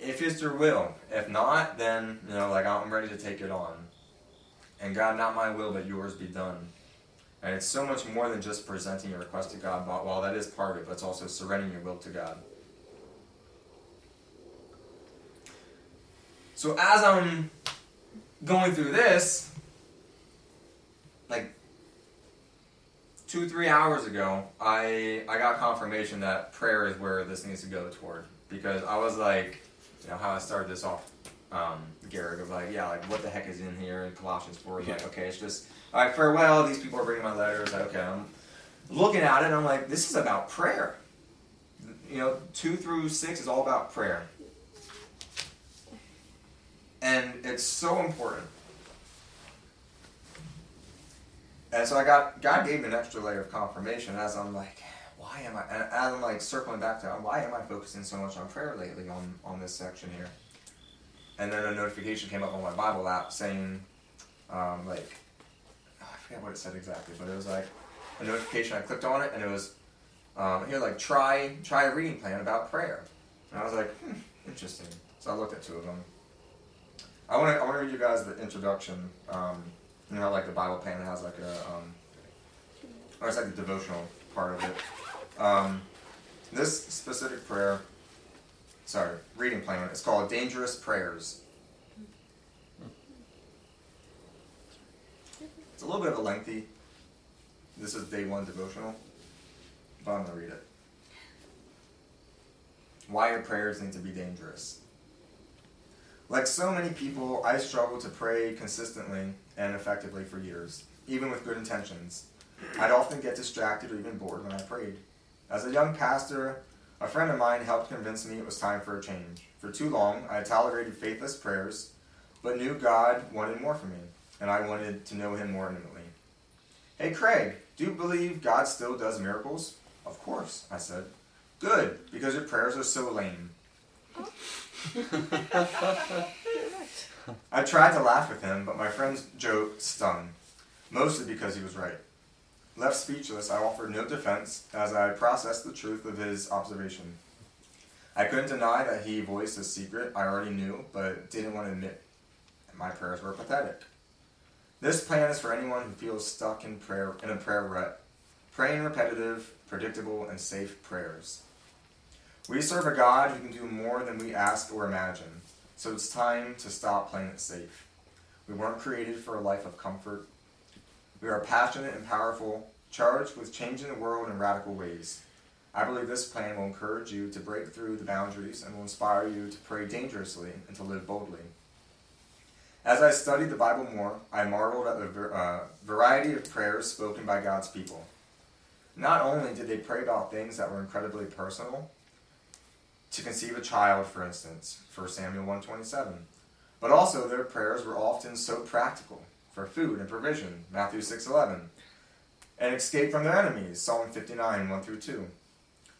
if it's your will. If not, then, I'm ready to take it on. And God, not my will, but yours be done. And it's so much more than just presenting your request to God, but while that is part of it, but it's also surrendering your will to God. So as I'm going through this, 2-3 hours ago, I got confirmation that prayer is where this needs to go toward. Because I was how I started this off, Garrick, of what the heck is in here in Colossians 4? It's just, all right, farewell, these people are bringing my letters. I'm looking at it, and I'm like, this is about prayer. 2-6 is all about prayer. And it's so important. And so God gave me an extra layer of confirmation as I'm like, why am I? And as I'm circling back to, why am I focusing so much on prayer lately on this section here? And then a notification came up on my Bible app saying, I forget what it said exactly, but it was a notification. I clicked on it and it was, try a reading plan about prayer. And I was like, interesting. So I looked at two of them. I want to read you guys the introduction. The Bible plan has the devotional part of it. This specific reading plan, it's called Dangerous Prayers. It's a little bit of a lengthy. This is day 1 devotional, but I'm going to read it. Why your prayers need to be dangerous. Like so many people, I struggled to pray consistently and effectively for years, even with good intentions. I'd often get distracted or even bored when I prayed. As a young pastor, a friend of mine helped convince me it was time for a change. For too long, I tolerated faithless prayers, but knew God wanted more from me, and I wanted to know Him more intimately. Hey, Craig, do you believe God still does miracles? Of course, I said. Good, because your prayers are so lame. I tried to laugh with him, but my friend's joke stung, mostly because he was right. Left speechless, I offered no defense as I processed the truth of his observation. I couldn't deny that he voiced a secret I already knew, but didn't want to admit that my prayers were pathetic. This plan is for anyone who feels stuck in a prayer rut, praying repetitive, predictable, and safe prayers. We serve a God who can do more than we ask or imagine, so it's time to stop playing it safe. We weren't created for a life of comfort. We are passionate and powerful, charged with changing the world in radical ways. I believe this plan will encourage you to break through the boundaries and will inspire you to pray dangerously and to live boldly. As I studied the Bible more, I marveled at the variety of prayers spoken by God's people. Not only did they pray about things that were incredibly personal, to conceive a child, for instance, 1 Samuel 1:27. But also their prayers were often so practical, for food and provision, Matthew 6:11. And escape from their enemies, Psalm 59:1-2.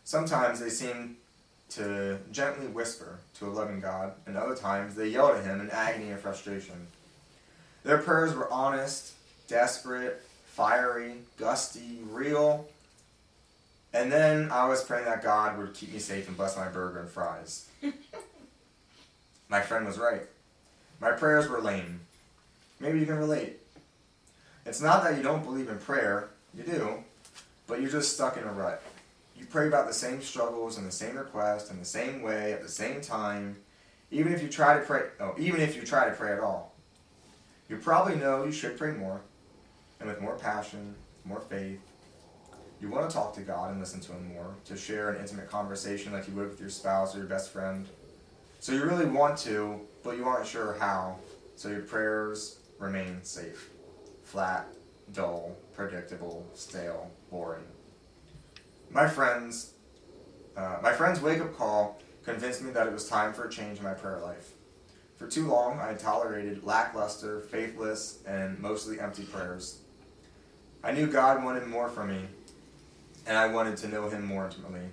Sometimes they seemed to gently whisper to a loving God, and other times they yelled at Him in agony and frustration. Their prayers were honest, desperate, fiery, gusty, real. And then I was praying that God would keep me safe and bless my burger and fries. My friend was right. My prayers were lame. Maybe you can relate. It's not that you don't believe in prayer, you do, but you're just stuck in a rut. You pray about the same struggles and the same requests in the same way at the same time, even if you try to pray at all. You probably know you should pray more, and with more passion, more faith. you want to talk to God and listen to him more, to share an intimate conversation like you would with your spouse or your best friend. So you really want to, but you aren't sure how, so your prayers remain safe, flat, dull, predictable, stale, boring. My friend's wake-up call convinced me that it was time for a change in my prayer life. For too long, I had tolerated lackluster, faithless, and mostly empty prayers. I knew God wanted more from me, and I wanted to know him more intimately,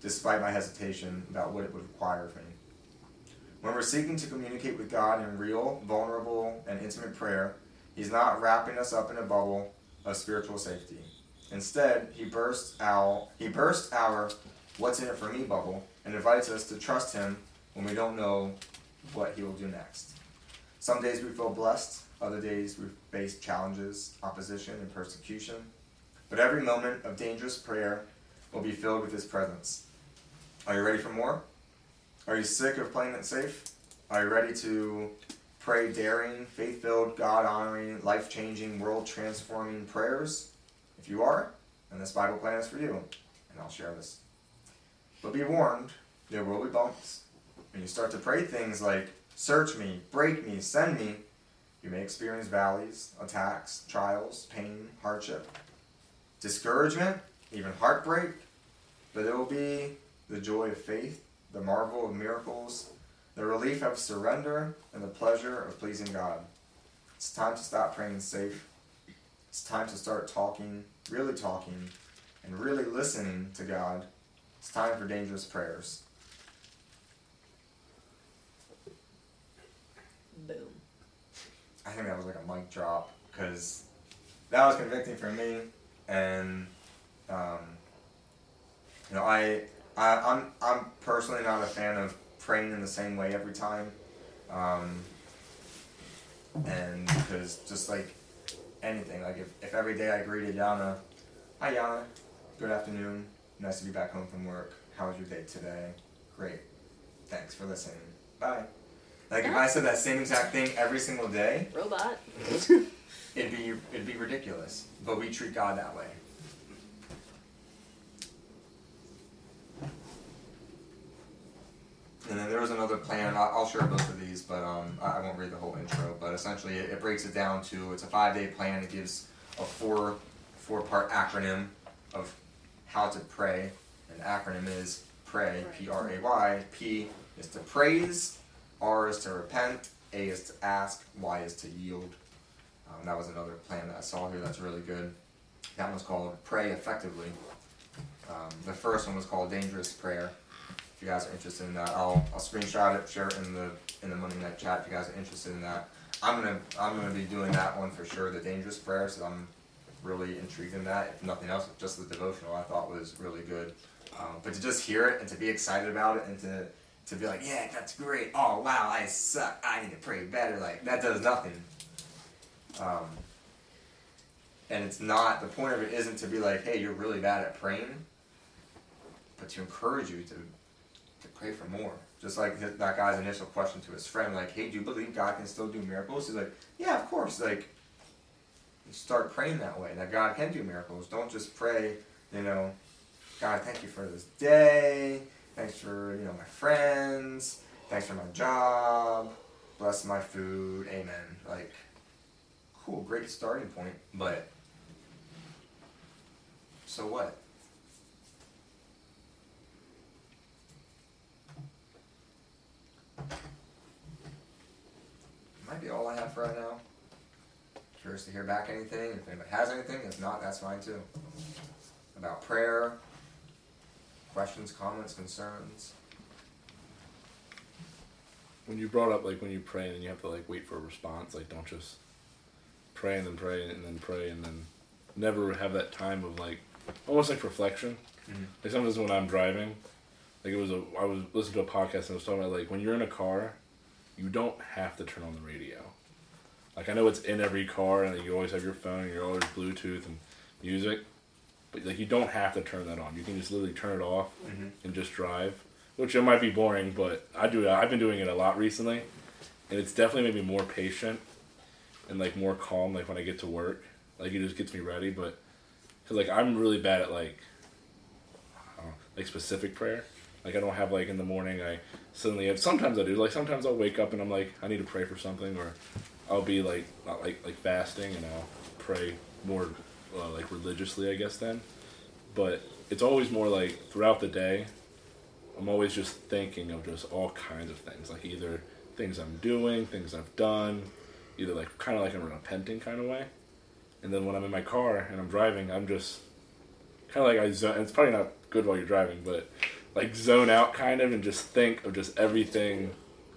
despite my hesitation about what it would require of me. When we're seeking to communicate with God in real, vulnerable, and intimate prayer, he's not wrapping us up in a bubble of spiritual safety. Instead, he bursts our what's in it for me bubble and invites us to trust him when we don't know what he will do next. Some days we feel blessed, other days we face challenges, opposition, and persecution. But every moment of dangerous prayer will be filled with his presence. Are you ready for more? Are you sick of playing it safe? Are you ready to pray daring, faith-filled, God-honoring, life-changing, world-transforming prayers? If you are, then this Bible plan is for you, and I'll share this. But be warned, there will be bumps. When you start to pray things like, search me, break me, send me, you may experience valleys, attacks, trials, pain, hardship, discouragement, even heartbreak. But there will be the joy of faith, the marvel of miracles, the relief of surrender, and the pleasure of pleasing God. It's time to stop praying safe. It's time to start talking, and really listening to God. It's time for dangerous prayers. Boom. I think that was like a mic drop, because that was convicting for me, and I'm personally not a fan of praying in the same way every time, and because just like anything, like if every day I greeted Yana, hi Yana, good afternoon, nice to be back home from work, how was your day today, great, thanks for listening, bye. Like if I said that same exact thing every single day, robot, it'd be ridiculous. But we treat God that way. And then there was another plan. I'll share both of these, but I won't read the whole intro. But essentially, it breaks it down to it's a 5-day plan. It gives a four-part acronym of how to pray. And the acronym is pray, P-R-A-Y. P is to praise. R is to repent, A is to ask, Y is to yield. That was another plan that I saw here that's really good. That one's called Pray Effectively. The first one was called Dangerous Prayer. If you guys are interested in that, I'll screenshot it, share it in the Monday night chat. If you guys are interested in that, I'm gonna be doing that one for sure, the Dangerous Prayer. So I'm really intrigued in that. If nothing else, just the devotional I thought was really good. But to just hear it and to be excited about it and to be like, yeah, that's great. Oh, wow, I suck. I need to pray better. Like, that does nothing. And it's not, the point of it isn't to be like, hey, you're really bad at praying, but to encourage you to pray for more. Just like that guy's initial question to his friend, like, hey, do you believe God can still do miracles? He's like, yeah, of course. Like, start praying that way, that God can do miracles. Don't just pray, God, thank you for this day. Thanks for, my friends. Thanks for my job. Bless my food. Amen. Like, cool, great starting point, but so what? Might be all I have for right now. Curious to hear back anything. If anybody has anything, if not, that's fine too. About prayer. Questions, comments, concerns. When you brought up, like, when you pray and you have to, like, wait for a response, like, don't just pray and then pray and then never have that time of, like, almost like reflection. Mm-hmm. Like, sometimes when I'm driving, like, I was listening to a podcast and I was talking about, like, when you're in a car, you don't have to turn on the radio. Like, I know it's in every car and you always have your phone and you're always Bluetooth and music. Like, you don't have to turn that on. You can just literally turn it off and just drive, which it might be boring, but I've been doing it a lot recently, and it's definitely made me more patient and, like, more calm, like, when I get to work. Like, it just gets me ready, but Because, like, I'm really bad at, like, I don't know, like, specific prayer. Like, I don't have, like, in the morning, I suddenly have... Sometimes I do. Like, sometimes I'll wake up and I'm like, I need to pray for something. Or I'll be, like, not like fasting, and I'll pray more, like, religiously, I guess, then. But it's always more, like, throughout the day, I'm always just thinking of just all kinds of things. Like, either things I'm doing, things I've done, either, like, kind of like in a repenting kind of way. And then when I'm in my car and I'm driving, I'm just kind of like I zone, and it's probably not good while you're driving, but like zone out kind of and just think of just everything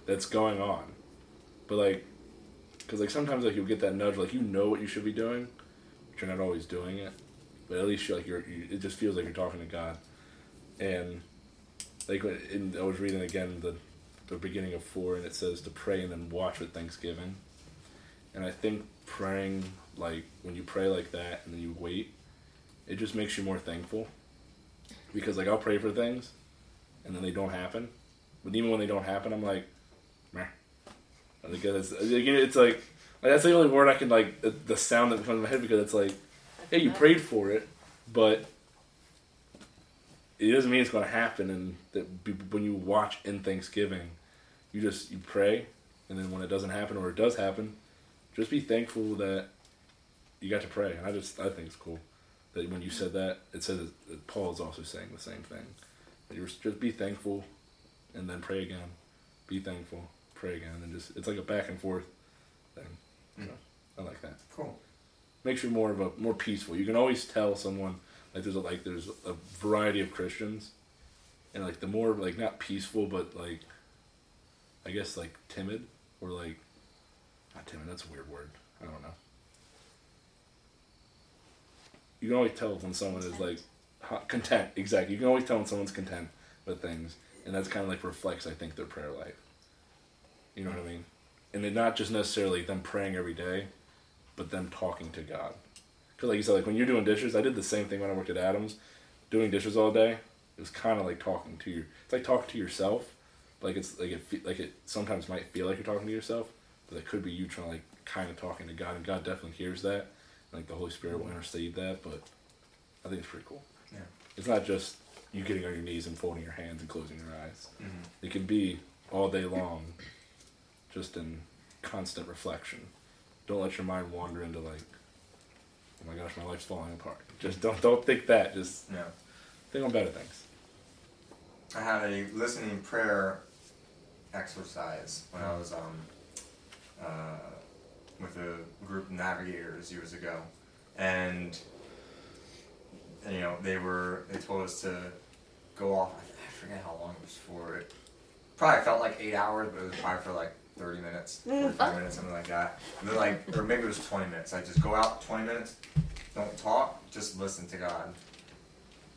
that's going on. But like, because like sometimes like you'll get that nudge, like you know what you should be doing, but you're not always doing it. But at least you're it just feels like you're talking to God. And like in, I was reading again the beginning of 4, and it says to pray and then watch with thanksgiving. And I think praying, like, when you pray like that and then you wait, it just makes you more thankful. Because, like, I'll pray for things, and then they don't happen. But even when they don't happen, I'm like, meh. I think it's like, that's the only word I can, like, the sound that comes in my head, because it's like, hey, you prayed for it, but it doesn't mean it's going to happen. And that when you watch in Thanksgiving, you pray, and then when it doesn't happen or it does happen, just be thankful that you got to pray. And I think it's cool that when you said that, it says that Paul is also saying the same thing. That you just be thankful and then pray again. Be thankful, pray again. And just it's like a back and forth thing. So I like that. Cool. Makes you more peaceful. You can always tell someone there's a variety of Christians, and like the more like not peaceful but like I guess like timid or like not timid, that's a weird word. I don't know. You can always tell when someone is like content. Exactly. You can always tell when someone's content with things, and that's kind of like reflects, I think, their prayer life. You know what I mean? And it's not just necessarily them praying every day, but them talking to God. Because like you said, like when you're doing dishes, I did the same thing when I worked at Adams, doing dishes all day. It was kind of like talking to you. It's like talking to yourself. Like it's like it sometimes might feel like you're talking to yourself, but it could be you trying to like kind of talking to God, and God definitely hears that. Like the Holy Spirit will intercede that, but I think it's pretty cool. Yeah, it's not just you getting on your knees and folding your hands and closing your eyes. Mm-hmm. It can be all day long, just in constant reflection. Don't let your mind wander into like, oh my gosh, my life's falling apart. Just don't think that. Just no. Think on better things. I had a listening prayer exercise when I was with a group of navigators years ago, and you know they told us to go off. I forget how long it was for. It probably felt like 8 hours, but it was probably for like 30 minutes, 45 minutes, something like that. And then like, or maybe it was 20 minutes. I just go out 20 minutes, don't talk, just listen to God.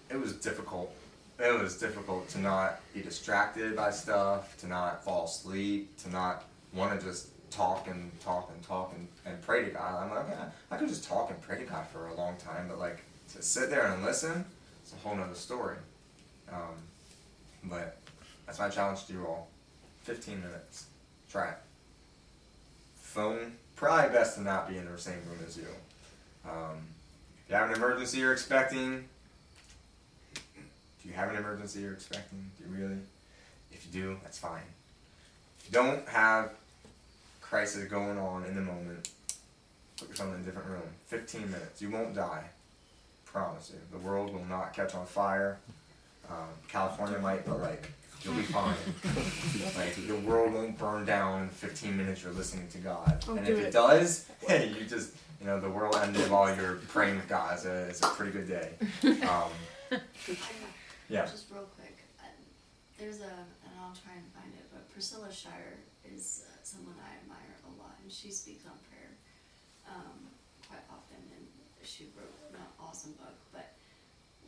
It was difficult. It was difficult to not be distracted by stuff, to not fall asleep, to not want to just talk and pray to God. I'm like, yeah, I could just talk and pray to God for a long time, but like to sit there and listen, it's a whole nother story. But that's my challenge to you all. 15 minutes. Try it. Phone, probably best to not be in the same room as you. If you have an emergency you're expecting, do you really? If you do, that's fine. If you don't have crisis going on in the moment, put yourself in a different room. 15 minutes. You won't die. Promise you. The world will not catch on fire. California might, but like, you'll be fine. Like, the world won't burn down in 15 minutes you're listening to God. And if it does, hey, you just, you know, the world ended while you're praying with God. It's a pretty good day. Yeah. Just real quick, there's and I'll try and find it, but Priscilla Shirer is someone I admire a lot, and she speaks on prayer quite often, and she wrote an awesome book. But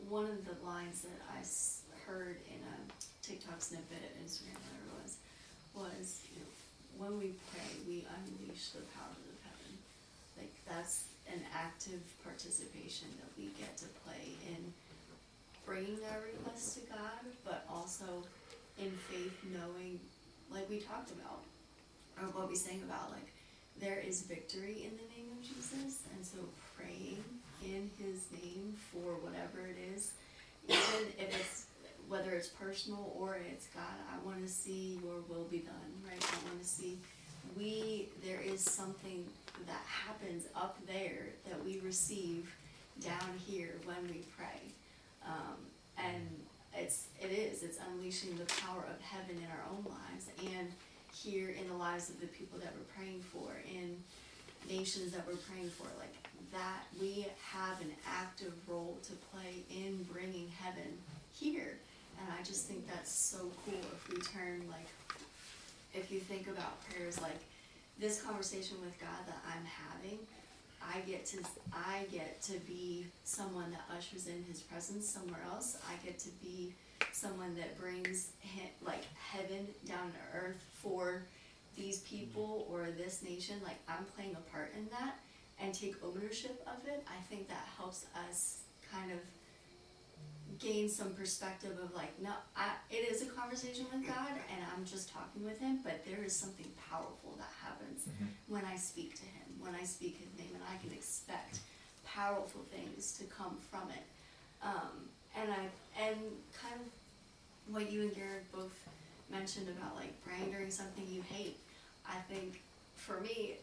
one of the lines that I heard in a TikTok snippet at Instagram, whatever it was, you know, when we pray, we unleash the powers of heaven. Like, that's an active participation that we get to play in bringing our requests to God, but also in faith knowing, like we talked about, or what we sang about, like, there is victory in the name of Jesus, and so praying in his name for even if it's, whether it's personal or it's God, I want to see your will be done, right? I want to see there is something that happens up there that we receive down here when we pray. And it's unleashing the power of heaven in our own lives and here in the lives of the people that we're praying for, in nations that we're praying for, like that we have an active role to play in bringing heaven here. And I just think that's so cool. If we turn, like, if you think about prayers like this conversation with God that I'm having, I get to be someone that ushers in his presence somewhere else. I get to be someone that brings heaven down to earth for these people or this nation. Like, I'm playing a part in that and take ownership of it. I think that helps us kind of gain some perspective of it is a conversation with God and I'm just talking with him, but there is something powerful that happens when I speak to him, when I speak his name, and I can expect powerful things to come from it. And kind of what you and Garrett both mentioned about praying during something you hate. I think for me,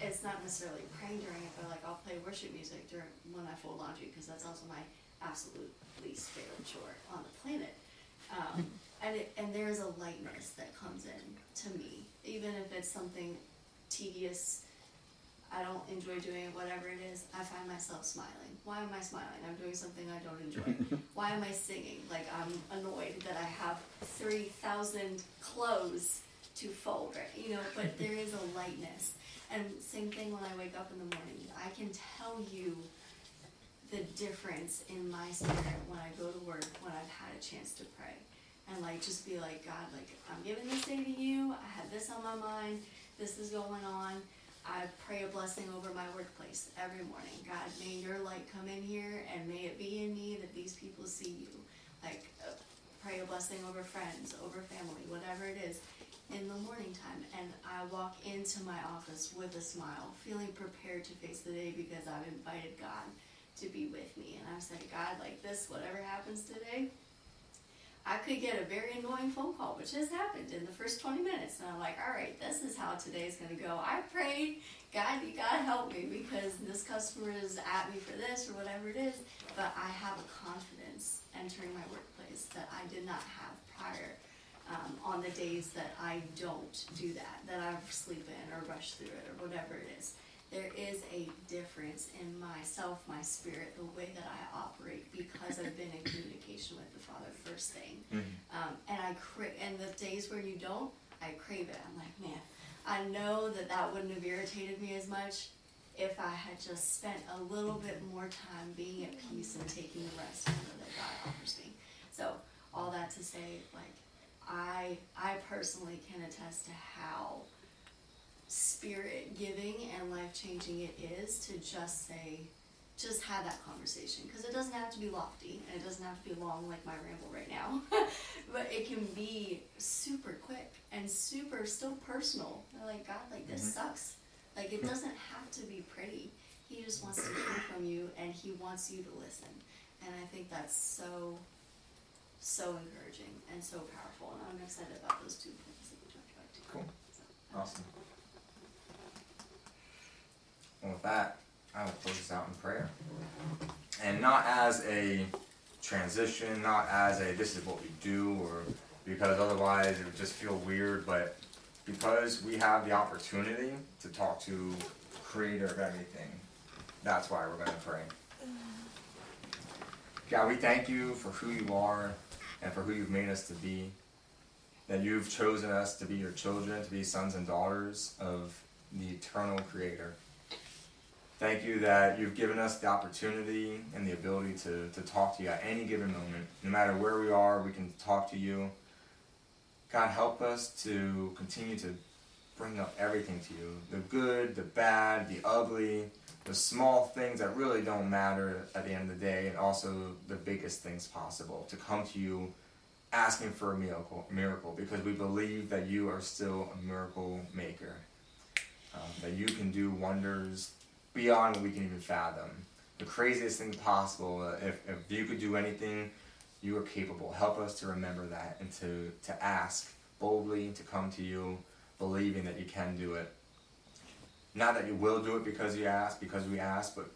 it's not necessarily praying during it, but I'll play worship music during when I fold laundry, because that's also my absolute least favorite chore on the planet. And there's a lightness that comes in to me, even if it's something tedious, I don't enjoy doing it, whatever it is, I find myself smiling. Why am I smiling? I'm doing something I don't enjoy. Why am I singing? I'm annoyed that I have 3,000 clothes to fold, right? But there is a lightness. And same thing when I wake up in the morning. I can tell you the difference in my spirit when I go to work, when I've had a chance to pray. And just be God, I'm giving this day to you. I had this on my mind. This is going on. I pray a blessing over my workplace every morning. God, may your light come in here, and may it be in me that these people see you. Pray a blessing over friends, over family, whatever it is, in the morning time. And I walk into my office with a smile, feeling prepared to face the day because I've invited God to be with me. And I've said, God, this, whatever happens today, I could get a very annoying phone call, which has happened in the first 20 minutes. And I'm all right, this is how today's going to go. I prayed, God, you got to help me because this customer is at me for this or whatever it is. But I have a confidence entering my workplace that I did not have prior on the days that I don't do that, that I sleep in or rush through it or whatever it is. There is a difference in myself, my spirit, the way that I operate because I've been in communication with the Father first thing. And the days where you don't, I crave it. I'm man, I know that wouldn't have irritated me as much if I had just spent a little bit more time being at peace and taking the rest that God offers me. So all that to say, I personally can attest to how spirit giving and life changing it is to just have that conversation, because it doesn't have to be lofty and it doesn't have to be long like my ramble right now but it can be super quick and super still personal. God, this sucks. It doesn't have to be pretty. He just wants to hear from you and he wants you to listen. And I think that's so encouraging and so powerful, and I'm excited about those 2 points that we talked about too. Cool. Awesome. With that, I will close this out in prayer. And not as a transition, not as a this is what we do, or because otherwise it would just feel weird, but because we have the opportunity to talk to Creator of everything, that's why we're going to pray. God, we thank you for who you are and for who you've made us to be, that you've chosen us to be your children, to be sons and daughters of the eternal Creator. Thank you that you've given us the opportunity and the ability to talk to you at any given moment. No matter where we are, we can talk to you. God, help us to continue to bring up everything to you. The good, the bad, the ugly, the small things that really don't matter at the end of the day, and also the biggest things possible. To come to you asking for a miracle, because we believe that you are still a miracle maker. That you can do wonders beyond what we can even fathom. The craziest thing possible. If you could do anything, you are capable. Help us to remember that and to ask boldly, to come to you, believing that you can do it. Not that you will do it because we ask, but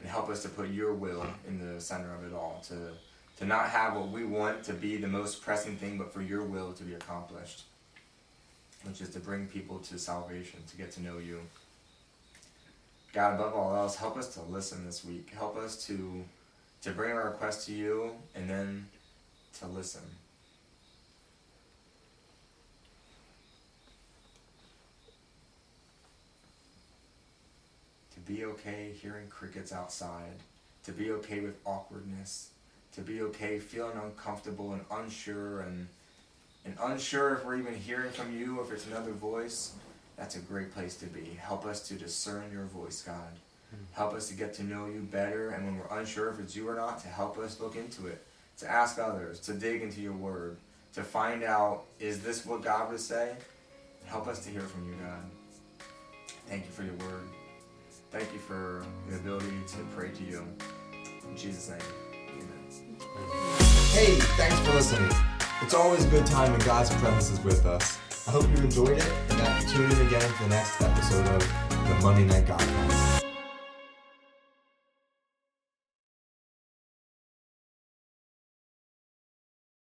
and help us to put your will in the center of it all, to not have what we want to be the most pressing thing, but for your will to be accomplished, which is to bring people to salvation, to get to know you. God, above all else, help us to listen this week. Help us to bring our request to you and then to listen. To be okay hearing crickets outside. To be okay with awkwardness. To be okay feeling uncomfortable and unsure and unsure if we're even hearing from you, if it's another voice. That's a great place to be. Help us to discern your voice, God. Help us to get to know you better, and when we're unsure if it's you or not, to help us look into it, to ask others, to dig into your word, to find out, is this what God would say? Help us to hear from you, God. Thank you for your word. Thank you for the ability to pray to you. In Jesus' name, amen. Hey, thanks for listening. It's always a good time when God's presence is with us. I hope you enjoyed it, and that you tune in again for the next episode of the Monday Night Godcast.